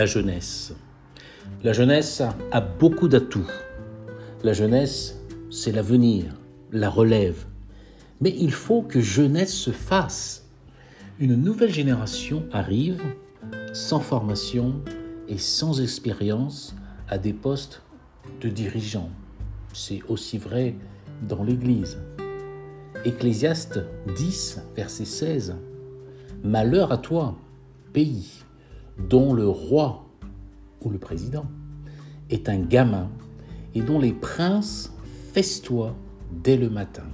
la jeunesse. La jeunesse a beaucoup d'atouts. La jeunesse, c'est l'avenir, la relève. Mais il faut que jeunesse se fasse. Une nouvelle génération arrive sans formation et sans expérience à des postes de dirigeants. C'est aussi vrai dans l'Église. Ecclésiaste 10, verset 16. « Malheur à toi, pays, dont le roi ou le président est un gamin et dont les princes festoient dès le matin. »